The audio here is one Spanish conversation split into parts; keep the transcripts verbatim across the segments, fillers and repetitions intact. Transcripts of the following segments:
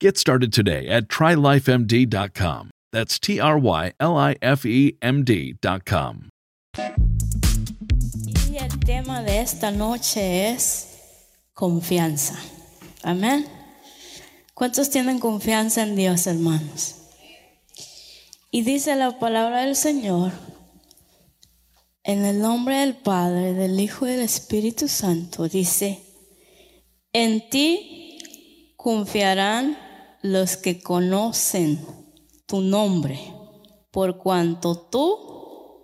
Get started today at try life M D dot com. That's T R Y L I F E M D dot com. Y el tema de esta noche es confianza. Amén. ¿Cuántos tienen confianza en Dios, hermanos? Y dice la palabra del Señor, en el nombre del Padre, del Hijo y del Espíritu Santo, dice, en ti confiarán los que conocen tu nombre, por cuanto tú,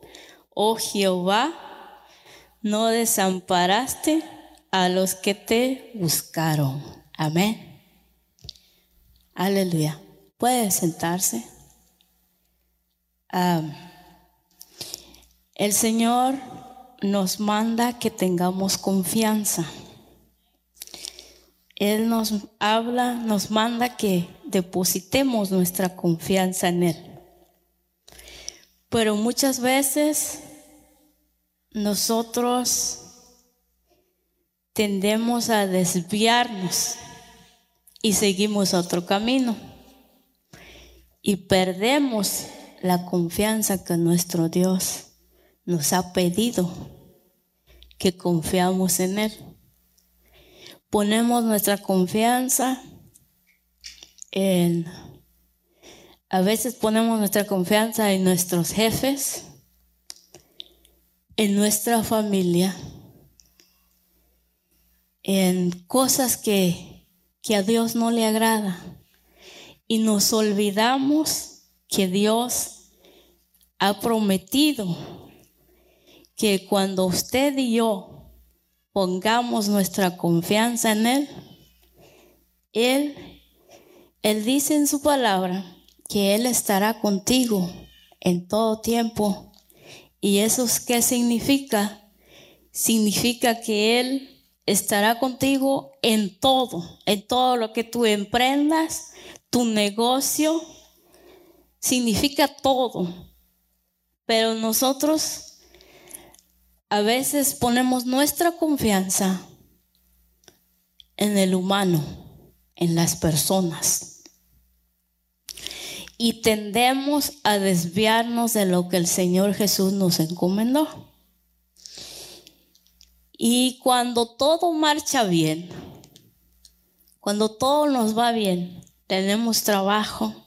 oh Jehová, no desamparaste a los que te buscaron. Amén. Aleluya. Puede sentarse. Ah, el Señor nos manda que tengamos confianza. Él nos habla, nos manda que depositemos nuestra confianza en Él. Pero muchas veces nosotros tendemos a desviarnos y seguimos otro camino. Y perdemos la confianza que nuestro Dios nos ha pedido, que confiamos en Él. Ponemos nuestra confianza en, a veces ponemos nuestra confianza en nuestros jefes, en nuestra familia, en cosas que, que a Dios no le agrada. Y nos olvidamos que Dios ha prometido que cuando usted y yo pongamos nuestra confianza en Él, Él, Él dice en su palabra que Él estará contigo en todo tiempo. ¿Y eso qué significa? Significa que Él estará contigo en todo, en todo lo que tú emprendas, tu negocio, significa todo. Pero nosotros a veces ponemos nuestra confianza en el humano, en las personas. Y tendemos a desviarnos de lo que el Señor Jesús nos encomendó. Y cuando todo marcha bien, cuando todo nos va bien, tenemos trabajo,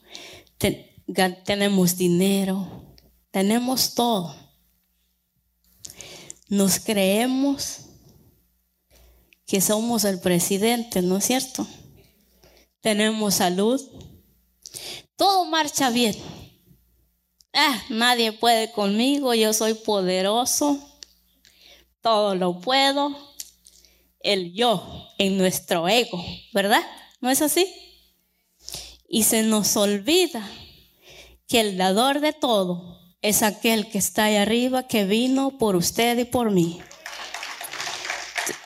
te- tenemos dinero, tenemos todo. Nos creemos que somos el presidente, ¿no es cierto? Tenemos salud, todo marcha bien. Ah, nadie puede conmigo, yo soy poderoso. Todo lo puedo, el yo en nuestro ego, ¿verdad? ¿No es así? Y se nos olvida que el dador de todo es aquel que está ahí arriba, que vino por usted y por mí.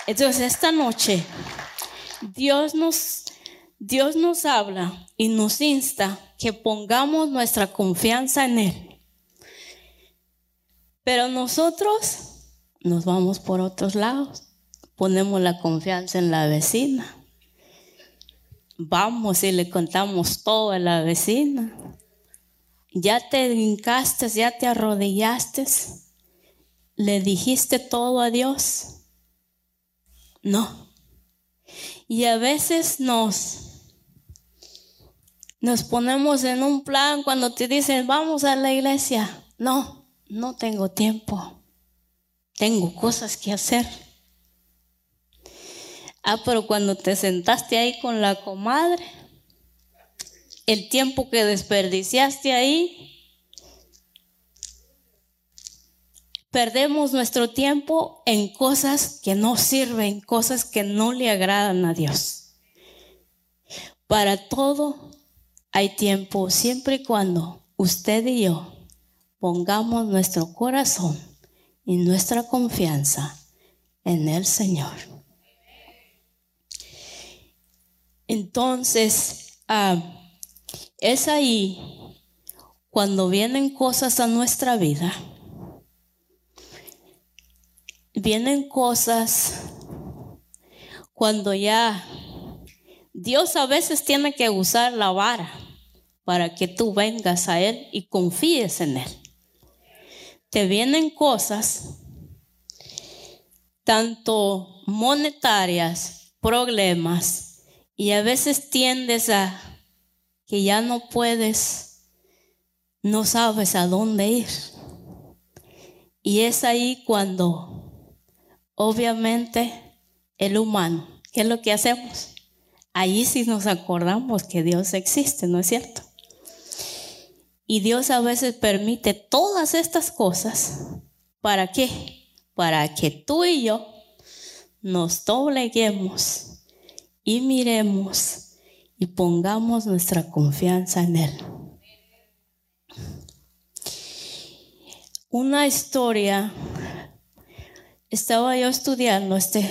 Entonces esta noche Dios nos, Dios nos habla y nos insta que pongamos nuestra confianza en Él. Pero nosotros nos vamos por otros lados, ponemos la confianza en la vecina, vamos y le contamos todo a la vecina, ya te hincaste, ya te arrodillaste, le dijiste todo a Dios, no, y a veces nos nos ponemos en un plan cuando te dicen vamos a la iglesia, no, no tengo tiempo. Tengo cosas que hacer. Ah, pero cuando te sentaste ahí con la comadre, el tiempo que desperdiciaste ahí, perdemos nuestro tiempo en cosas que no sirven, cosas que no le agradan a Dios. Para todo hay tiempo, siempre y cuando usted y yo pongamos nuestro corazón y nuestra confianza en el Señor. Entonces, ah, es ahí cuando vienen cosas a nuestra vida. Vienen cosas cuando ya Dios a veces tiene que usar la vara para que tú vengas a Él y confíes en Él. Te vienen cosas, tanto monetarias, problemas, y a veces tiendes a que ya no puedes, no sabes a dónde ir. Y es ahí cuando, obviamente, el humano, ¿qué es lo que hacemos? Ahí sí nos acordamos que Dios existe, ¿no es cierto? Y Dios a veces permite todas estas cosas. ¿Para qué? Para que tú y yo nos dobleguemos y miremos y pongamos nuestra confianza en Él. Una historia, estaba yo estudiando este,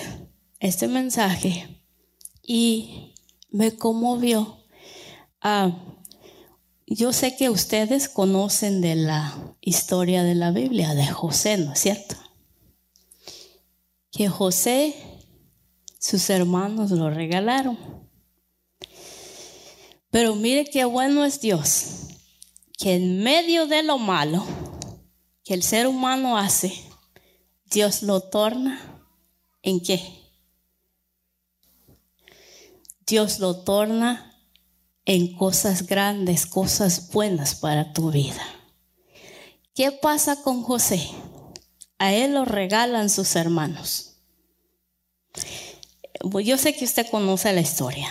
este mensaje y me conmovió. Ah, Yo sé que ustedes conocen de la historia de la Biblia, de José, ¿no es cierto? Que José, sus hermanos lo regalaron. Pero mire qué bueno es Dios, que en medio de lo malo que el ser humano hace, Dios lo torna ¿en qué? Dios lo torna en cosas grandes, cosas buenas para tu vida. ¿Qué pasa con José? A él lo regalan sus hermanos. Yo sé que usted conoce la historia.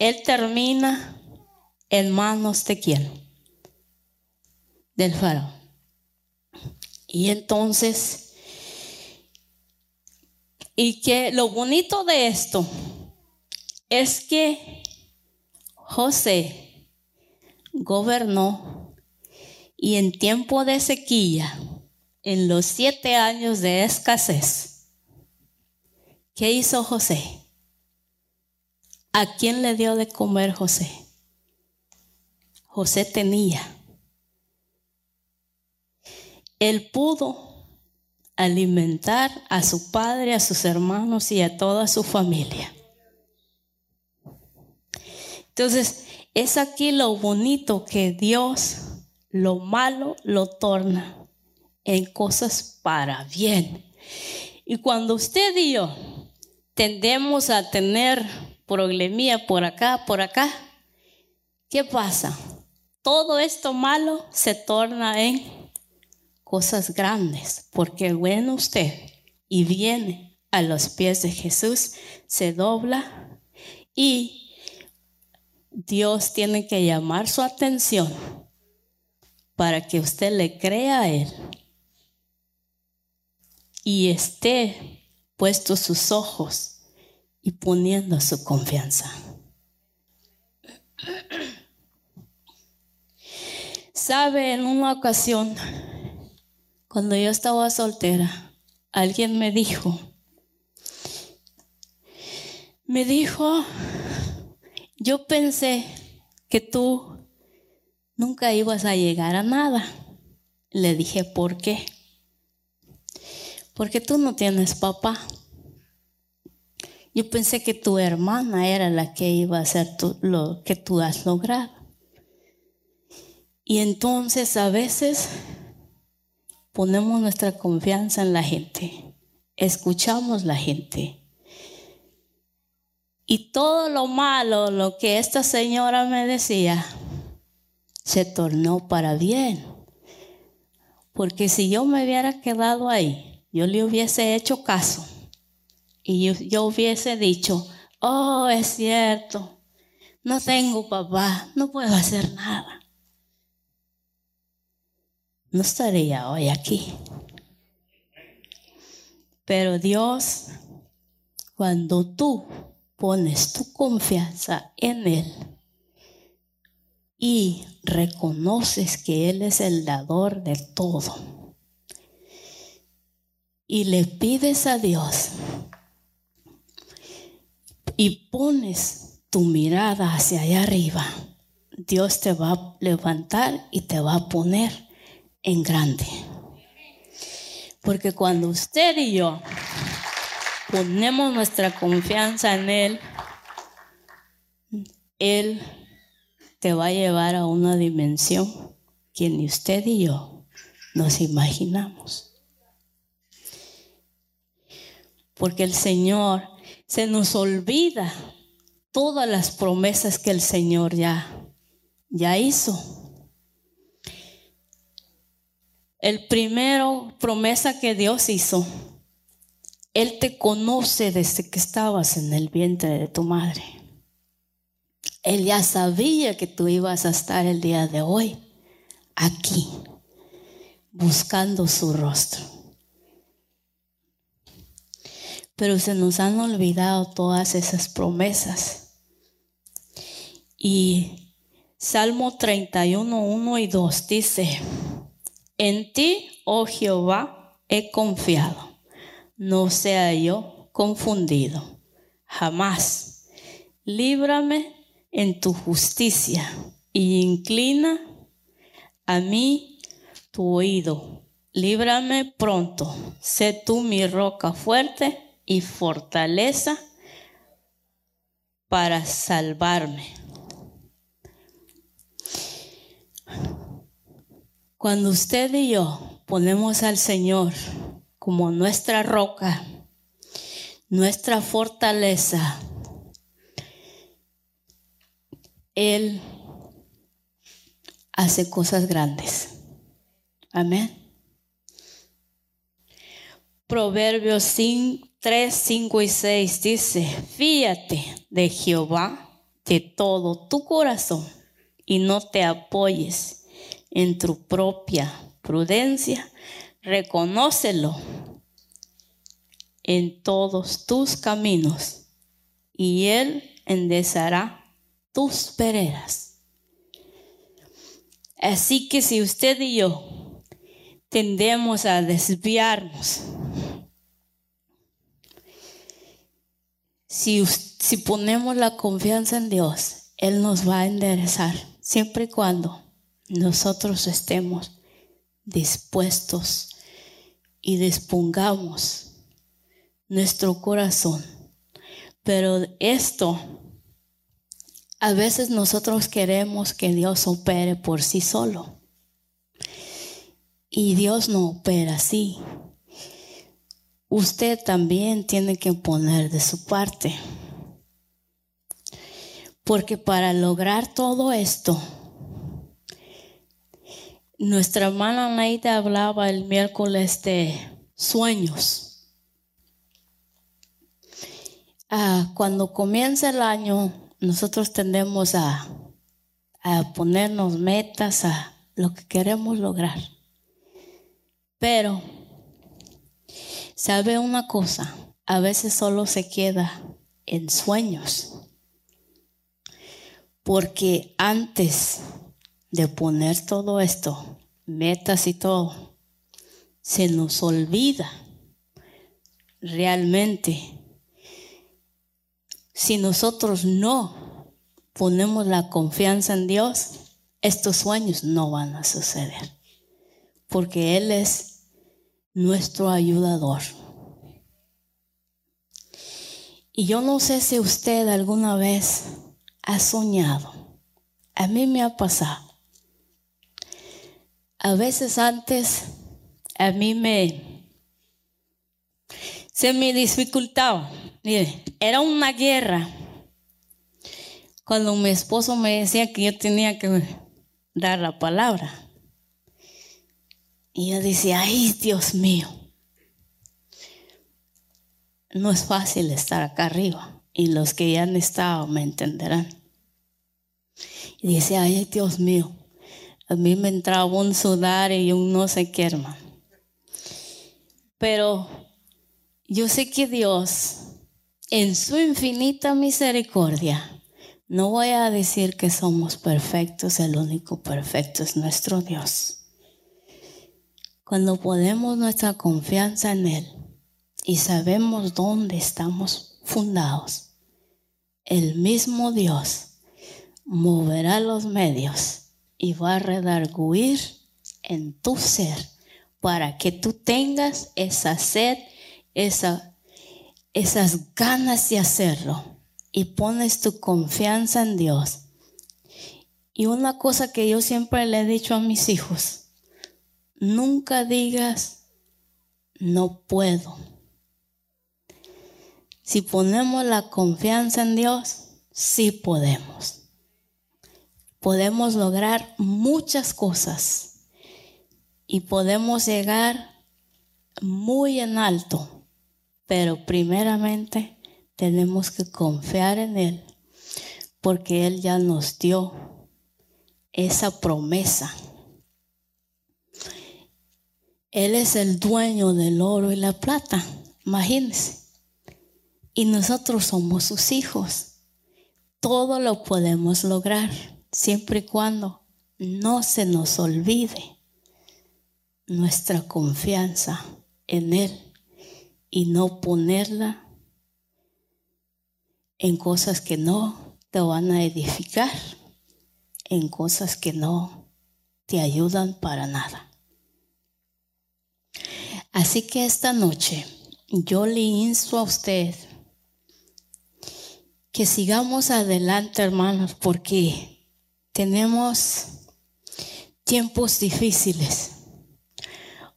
Él termina en manos de ¿quién? Del faraón. Y entonces, y que lo bonito de esto es que José gobernó, y en tiempo de sequía, en los siete años de escasez, ¿qué hizo José? ¿A quién le dio de comer José? José tenía. Él pudo alimentar a su padre, a sus hermanos y a toda su familia. Entonces, es aquí lo bonito, que Dios lo malo lo torna en cosas para bien. Y cuando usted y yo tendemos a tener problemía por acá, por acá, ¿qué pasa? Todo esto malo se torna en cosas grandes, porque bueno, usted y viene a los pies de Jesús, se dobla, y Dios tiene que llamar su atención para que usted le crea a Él y esté puesto sus ojos y poniendo su confianza. Sabe, en una ocasión, cuando yo estaba soltera, alguien me dijo, me dijo... yo pensé que tú nunca ibas a llegar a nada. Le dije, ¿por qué? Porque tú no tienes papá. Yo pensé que tu hermana era la que iba a hacer tu, lo que tú has logrado. Y entonces a veces ponemos nuestra confianza en la gente, escuchamos la gente. Y todo lo malo, lo que esta señora me decía, se tornó para bien. Porque si yo me hubiera quedado ahí, yo le hubiese hecho caso. Y yo, yo hubiese dicho, oh, es cierto, no tengo papá, no puedo hacer nada. No estaría hoy aquí. Pero Dios, cuando tú pones tu confianza en Él y reconoces que Él es el dador de todo, y le pides a Dios y pones tu mirada hacia allá arriba, Dios te va a levantar y te va a poner en grande. Porque cuando usted y yo ponemos nuestra confianza en Él, Él te va a llevar a una dimensión que ni usted y yo nos imaginamos. Porque el Señor, se nos olvida todas las promesas que el Señor ya, ya hizo. El primero promesa que Dios hizo, Él te conoce desde que estabas en el vientre de tu madre. Él ya sabía que tú ibas a estar el día de hoy aquí, buscando su rostro. Pero se nos han olvidado todas esas promesas. Y Salmo treinta y uno, uno y dos dice, en ti, oh Jehová, he confiado. No sea yo confundido jamás. Líbrame en tu justicia y inclina a mí tu oído. Líbrame pronto. Sé tú mi roca fuerte y fortaleza para salvarme. Cuando usted y yo ponemos al Señor como nuestra roca, nuestra fortaleza, Él hace cosas grandes. Amén. Proverbios tres, cinco y seis dice, fíate de Jehová de todo tu corazón y no te apoyes en tu propia prudencia. reconócelo en todos tus caminos y Él enderezará tus veredas. Así que si usted y yo tendemos a desviarnos, si, si ponemos la confianza en Dios, Él nos va a enderezar siempre y cuando nosotros estemos dispuestos y dispongamos nuestro corazón. Pero esto, a veces nosotros queremos que Dios opere por sí solo. Y Dios no opera así. Usted también tiene que poner de su parte. Porque para lograr todo esto, nuestra hermana Naida hablaba el miércoles de sueños. Ah, cuando comienza el año, nosotros tendemos a, a ponernos metas a lo que queremos lograr. Pero, ¿sabe una cosa? A veces solo se queda en sueños. Porque antes de poner todo esto, metas y todo, se nos olvida realmente. Si nosotros no ponemos la confianza en Dios, estos sueños no van a suceder, porque Él es nuestro ayudador. Y yo no sé si usted alguna vez ha soñado. A mí me ha pasado. A veces antes a mí me, se me dificultaba. Mire, era una guerra. Cuando mi esposo me decía que yo tenía que dar la palabra. Y yo decía, ay, Dios mío. No es fácil estar acá arriba. Y los que ya han estado me entenderán. Y decía, ay, Dios mío. A mí me entraba un sudar y un no sé qué, hermano. Pero yo sé que Dios, en su infinita misericordia, no voy a decir que somos perfectos, el único perfecto es nuestro Dios. Cuando ponemos nuestra confianza en Él y sabemos dónde estamos fundados, el mismo Dios moverá los medios y va a redarguir en tu ser para que tú tengas esa sed, esa, esas ganas de hacerlo. Y pones tu confianza en Dios. Y una cosa que yo siempre le he dicho a mis hijos, nunca digas, no puedo. Si ponemos la confianza en Dios, sí podemos. Podemos lograr muchas cosas y podemos llegar muy en alto, pero primeramente tenemos que confiar en Él, porque Él ya nos dio esa promesa. Él es el dueño del oro y la plata, imagínense, y nosotros somos sus hijos. Todo lo podemos lograr. Siempre y cuando no se nos olvide nuestra confianza en Él y no ponerla en cosas que no te van a edificar, en cosas que no te ayudan para nada. Así que esta noche yo le insto a usted que sigamos adelante, hermanos, porque tenemos tiempos difíciles.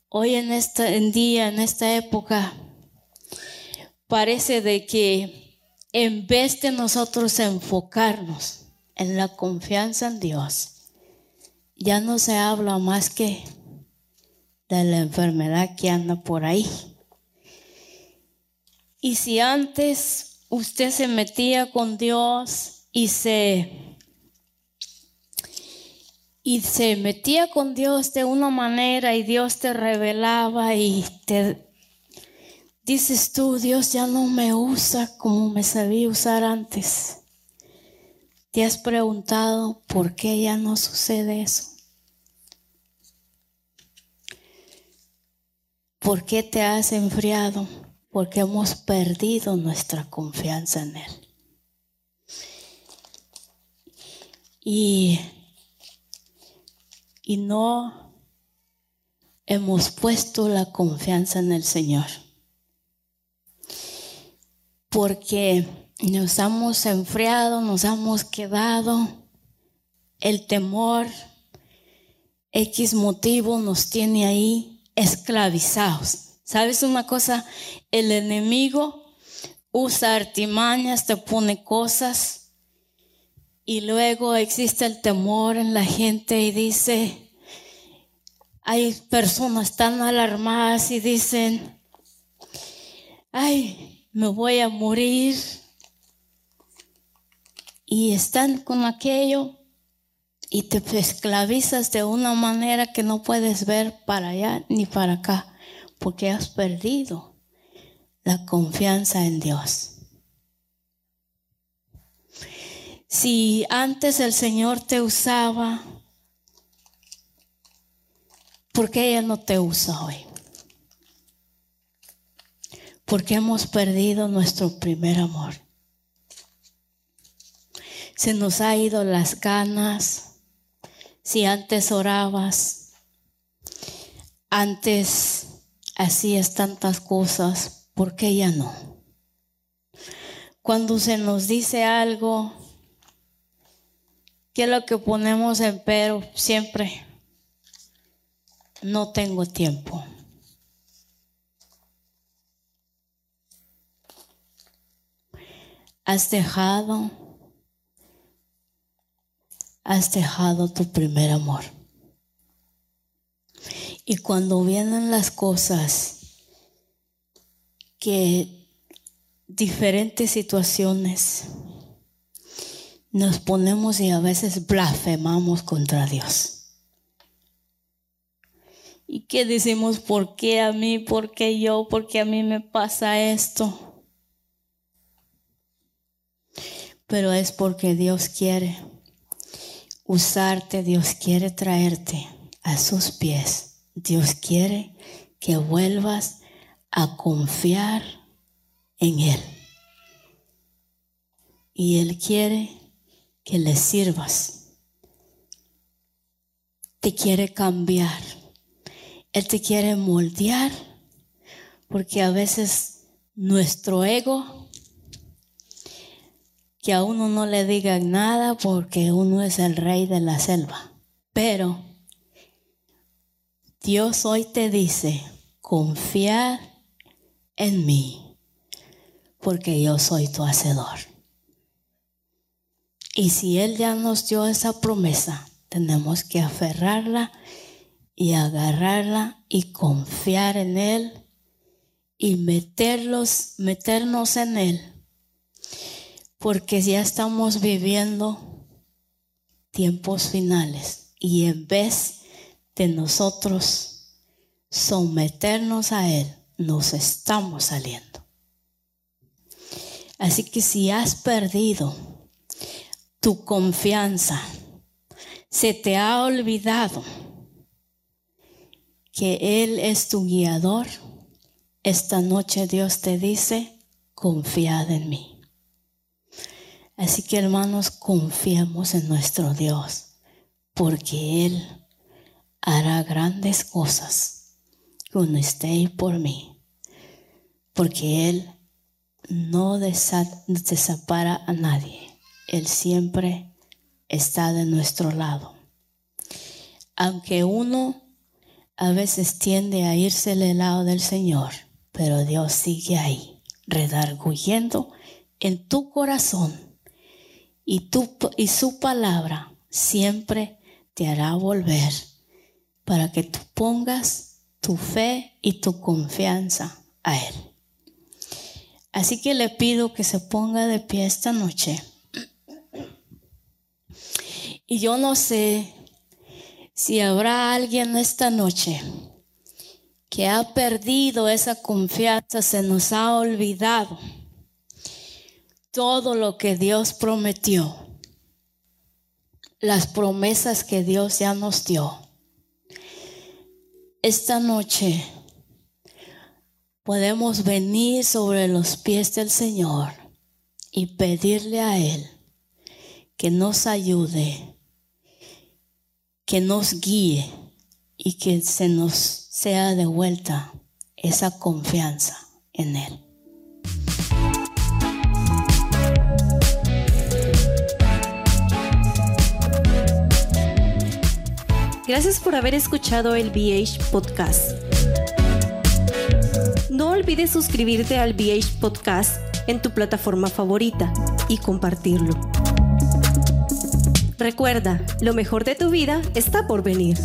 Hoy en este en día, en esta época, parece de que en vez de nosotros enfocarnos en la confianza en Dios, ya no se habla más que de la enfermedad que anda por ahí. Y si antes usted se metía con Dios y se... y se metía con Dios de una manera y Dios te revelaba y te dices tú, Dios ya no me usa como me sabía usar antes. ¿Te has preguntado por qué ya no sucede eso? ¿Por qué te has enfriado? Porque hemos perdido nuestra confianza en Él. Y, y no hemos puesto la confianza en el Señor. Porque nos hemos enfriado, nos hemos quedado, el temor, X motivo nos tiene ahí. Esclavizados. ¿Sabes una cosa? El enemigo usa artimañas, te pone cosas y luego existe el temor en la gente y dice, hay personas tan alarmadas y dicen, ay, me voy a morir. Y están con aquello. Y te esclavizas de una manera que no puedes ver para allá ni para acá, porque has perdido la confianza en Dios. Si antes el Señor te usaba, ¿por qué ella no te usa hoy? Porque hemos perdido nuestro primer amor. Se nos ha ido las ganas. Si antes orabas, antes hacías tantas cosas, ¿por qué ya no? Cuando se nos dice algo, ¿qué es lo que ponemos en pero siempre? No tengo tiempo. Has dejado Has dejado tu primer amor. Y cuando vienen las cosas que diferentes situaciones nos ponemos y a veces blasfemamos contra Dios. ¿Y qué decimos? ¿Por qué a mí? ¿Por qué yo? ¿Por qué a mí me pasa esto? Pero es porque Dios quiere usarte, Dios quiere traerte a sus pies. Dios quiere que vuelvas a confiar en Él. Y Él quiere que le sirvas. Te quiere cambiar. Él te quiere moldear. Porque a veces nuestro ego, que a uno no le digan nada porque uno es el rey de la selva. Pero Dios hoy te dice, confiad en mí, porque yo soy tu hacedor. Y si Él ya nos dio esa promesa, tenemos que aferrarla y agarrarla y confiar en Él y meterlos, meternos en Él. Porque ya estamos viviendo tiempos finales y en vez de nosotros someternos a Él, nos estamos saliendo. Así que si has perdido tu confianza, se te ha olvidado que Él es tu guiador, esta noche Dios te dice, confiad en mí. Así que hermanos, confiemos en nuestro Dios, porque Él hará grandes cosas con usted y por mí, porque Él no desa- desapara a nadie. Él siempre está de nuestro lado. Aunque uno a veces tiende a irse del lado del Señor, pero Dios sigue ahí, redarguyendo en tu corazón. Y, tu, y su palabra siempre te hará volver para que tú pongas tu fe y tu confianza a Él. Así que le pido que se ponga de pie esta noche. Y yo no sé Si habrá alguien esta noche que ha perdido esa confianza, se nos ha olvidado todo lo que Dios prometió, las promesas que Dios ya nos dio. Esta noche podemos venir sobre los pies del Señor y pedirle a Él que nos ayude, que nos guíe y que se nos sea devuelta esa confianza en Él. Gracias por haber escuchado el V H Podcast. No olvides suscribirte al V H Podcast en tu plataforma favorita y compartirlo. Recuerda, lo mejor de tu vida está por venir.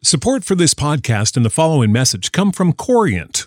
Support for this podcast and the following message come from Corient.